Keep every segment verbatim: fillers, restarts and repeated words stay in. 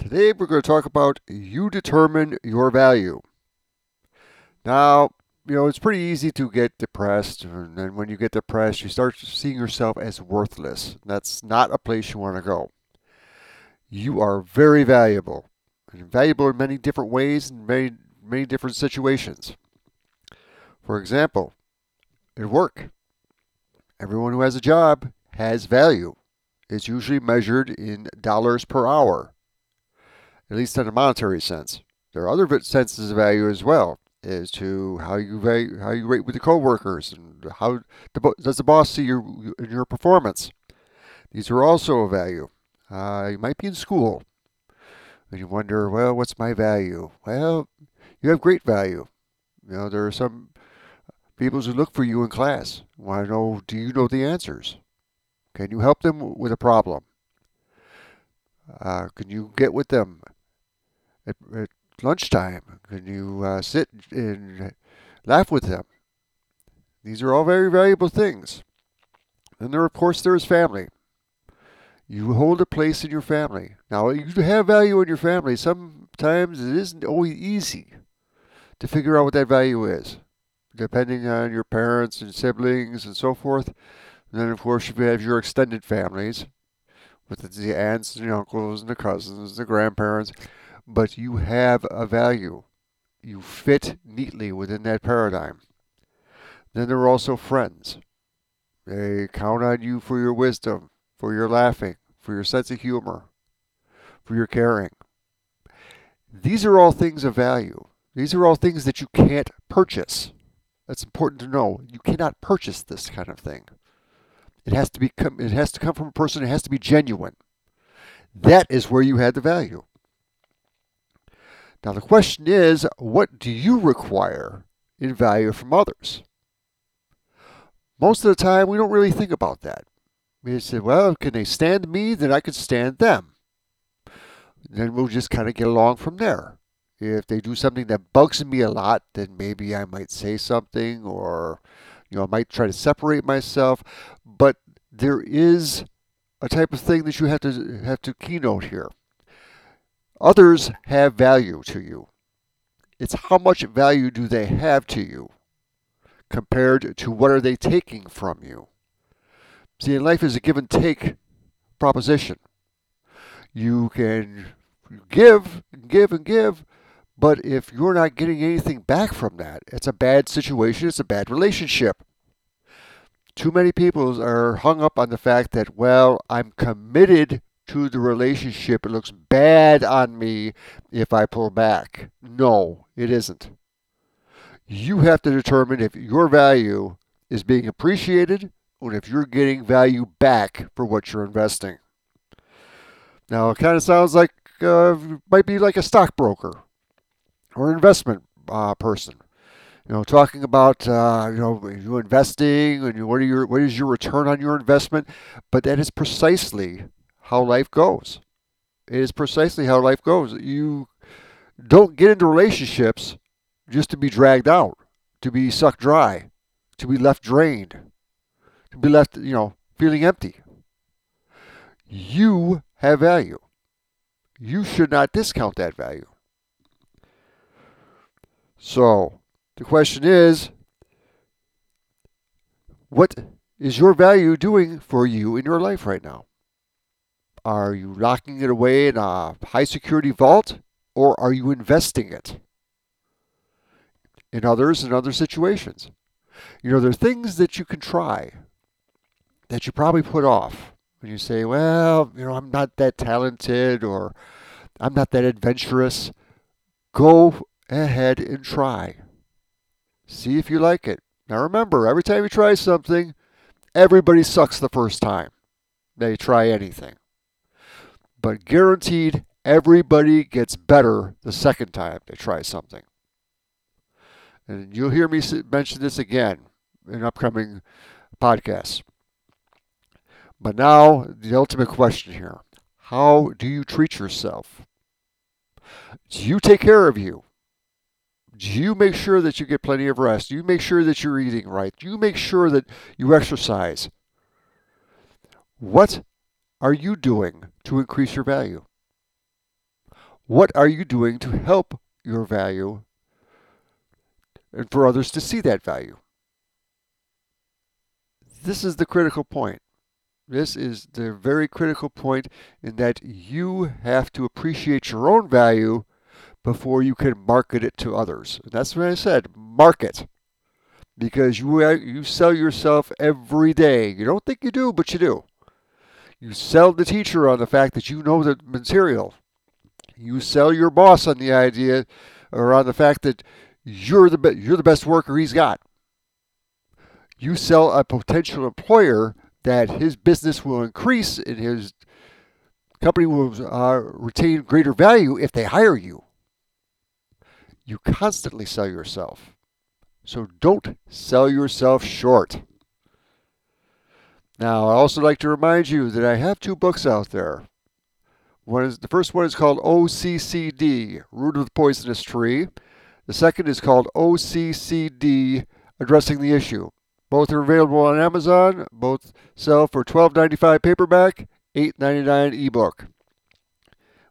Today we're going to talk about you determine your value. Now, you know, it's pretty easy to get depressed, and then when you get depressed, you start seeing yourself as worthless. That's not a place you want to go. You are very valuable, and valuable in many different ways and many, many different situations. For example, at work, everyone who has a job has value. It's usually measured in dollars per hour, at least in a monetary sense. There are other senses of value as well, as to how you value, how you rate with the coworkers, and how the, does the boss see your your performance. These are also of value. Uh, you might be in school, and you wonder, well, what's my value? Well, you have great value. You know, there are some people who look for you in class, want to know, do you know the answers? Can you help them with a problem? Uh, can you get with them at, at lunchtime? Can you uh, sit and laugh with them? These are all very valuable things. And there, of course, there is family. You hold a place in your family. Now, you have value in your family. Sometimes it isn't always easy to figure out what that value is, depending on your parents and siblings and so forth. And then, of course, you have your extended families with the aunts and the uncles and the cousins and the grandparents. But you have a value. You fit neatly within that paradigm. Then there are also friends. They count on you for your wisdom, for your laughing, for your sense of humor, for your caring. These are all things of value. These are all things that you can't purchase. That's important to know. You cannot purchase this kind of thing. It has to become, it has to come from a person. It has to be genuine. That is where you had the value. Now the question is, what do you require in value from others? Most of the time, we don't really think about that. We say, well, can they stand me? Then I can stand them. Then we'll just kind of get along from there. If they do something that bugs me a lot, then maybe I might say something, or you know, I might try to separate myself. But there is a type of thing that you have to have to keynote here. Others have value to you. It's how much value do they have to you compared to what are they taking from you. See, in life is a give and take proposition. You can give and give and give, but if you're not getting anything back from that, it's a bad situation, it's a bad relationship. Too many people are hung up on the fact that, well, I'm committed to the relationship. It looks bad on me if I pull back. No, it isn't. You have to determine if your value is being appreciated or if you're getting value back for what you're investing. Now, it kind of sounds like uh, might be like a stockbroker or an investment uh, person. You know, talking about uh, you know you investing and what are your what is your return on your investment, but that is precisely how life goes. It is precisely how life goes. You don't get into relationships just to be dragged out, to be sucked dry, to be left drained, to be left, you know, feeling empty. You have value. You should not discount that value. So the question is, what is your value doing for you in your life right now? Are you locking it away in a high security vault, or are you investing it in others and other situations? You know, there are things that you can try that you probably put off when you say, well, you know, I'm not that talented, or I'm not that adventurous. Go ahead and try. See if you like it. Now remember, every time you try something, everybody sucks the first time they try anything. But guaranteed, everybody gets better the second time they try something. And you'll hear me mention this again in upcoming podcasts. But now, the ultimate question here. How do you treat yourself? Do you take care of you? Do you make sure that you get plenty of rest? Do you make sure that you're eating right? Do you make sure that you exercise? What are you doing to increase your value? What are you doing to help your value and for others to see that value? This is the critical point. This is the very critical point in that you have to appreciate your own value before you can market it to others. And that's what I said, market. Because you, you sell yourself every day. You don't think you do, but you do. You sell the teacher on the fact that you know the material. You sell your boss on the idea or on the fact that you're the be- you're the best worker he's got. You sell a potential employer that his business will increase and his company will uh, retain greater value if they hire you. You constantly sell yourself. So don't sell yourself short. Now, I also like to remind you that I have two books out there. One is, the first one is called O C C D, Root of the Poisonous Tree. The second is called O C C D, Addressing the Issue. Both are available on Amazon. Both sell for twelve ninety-five paperback, eight ninety-nine ebook.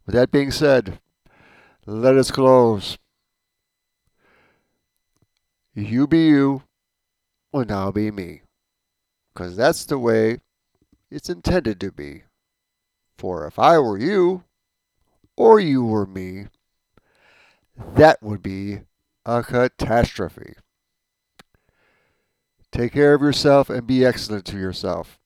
With that being said, let us close. You be you, and I'll be me. Because that's the way it's intended to be. For if I were you, or you were me, that would be a catastrophe. Take care of yourself and be excellent to yourself.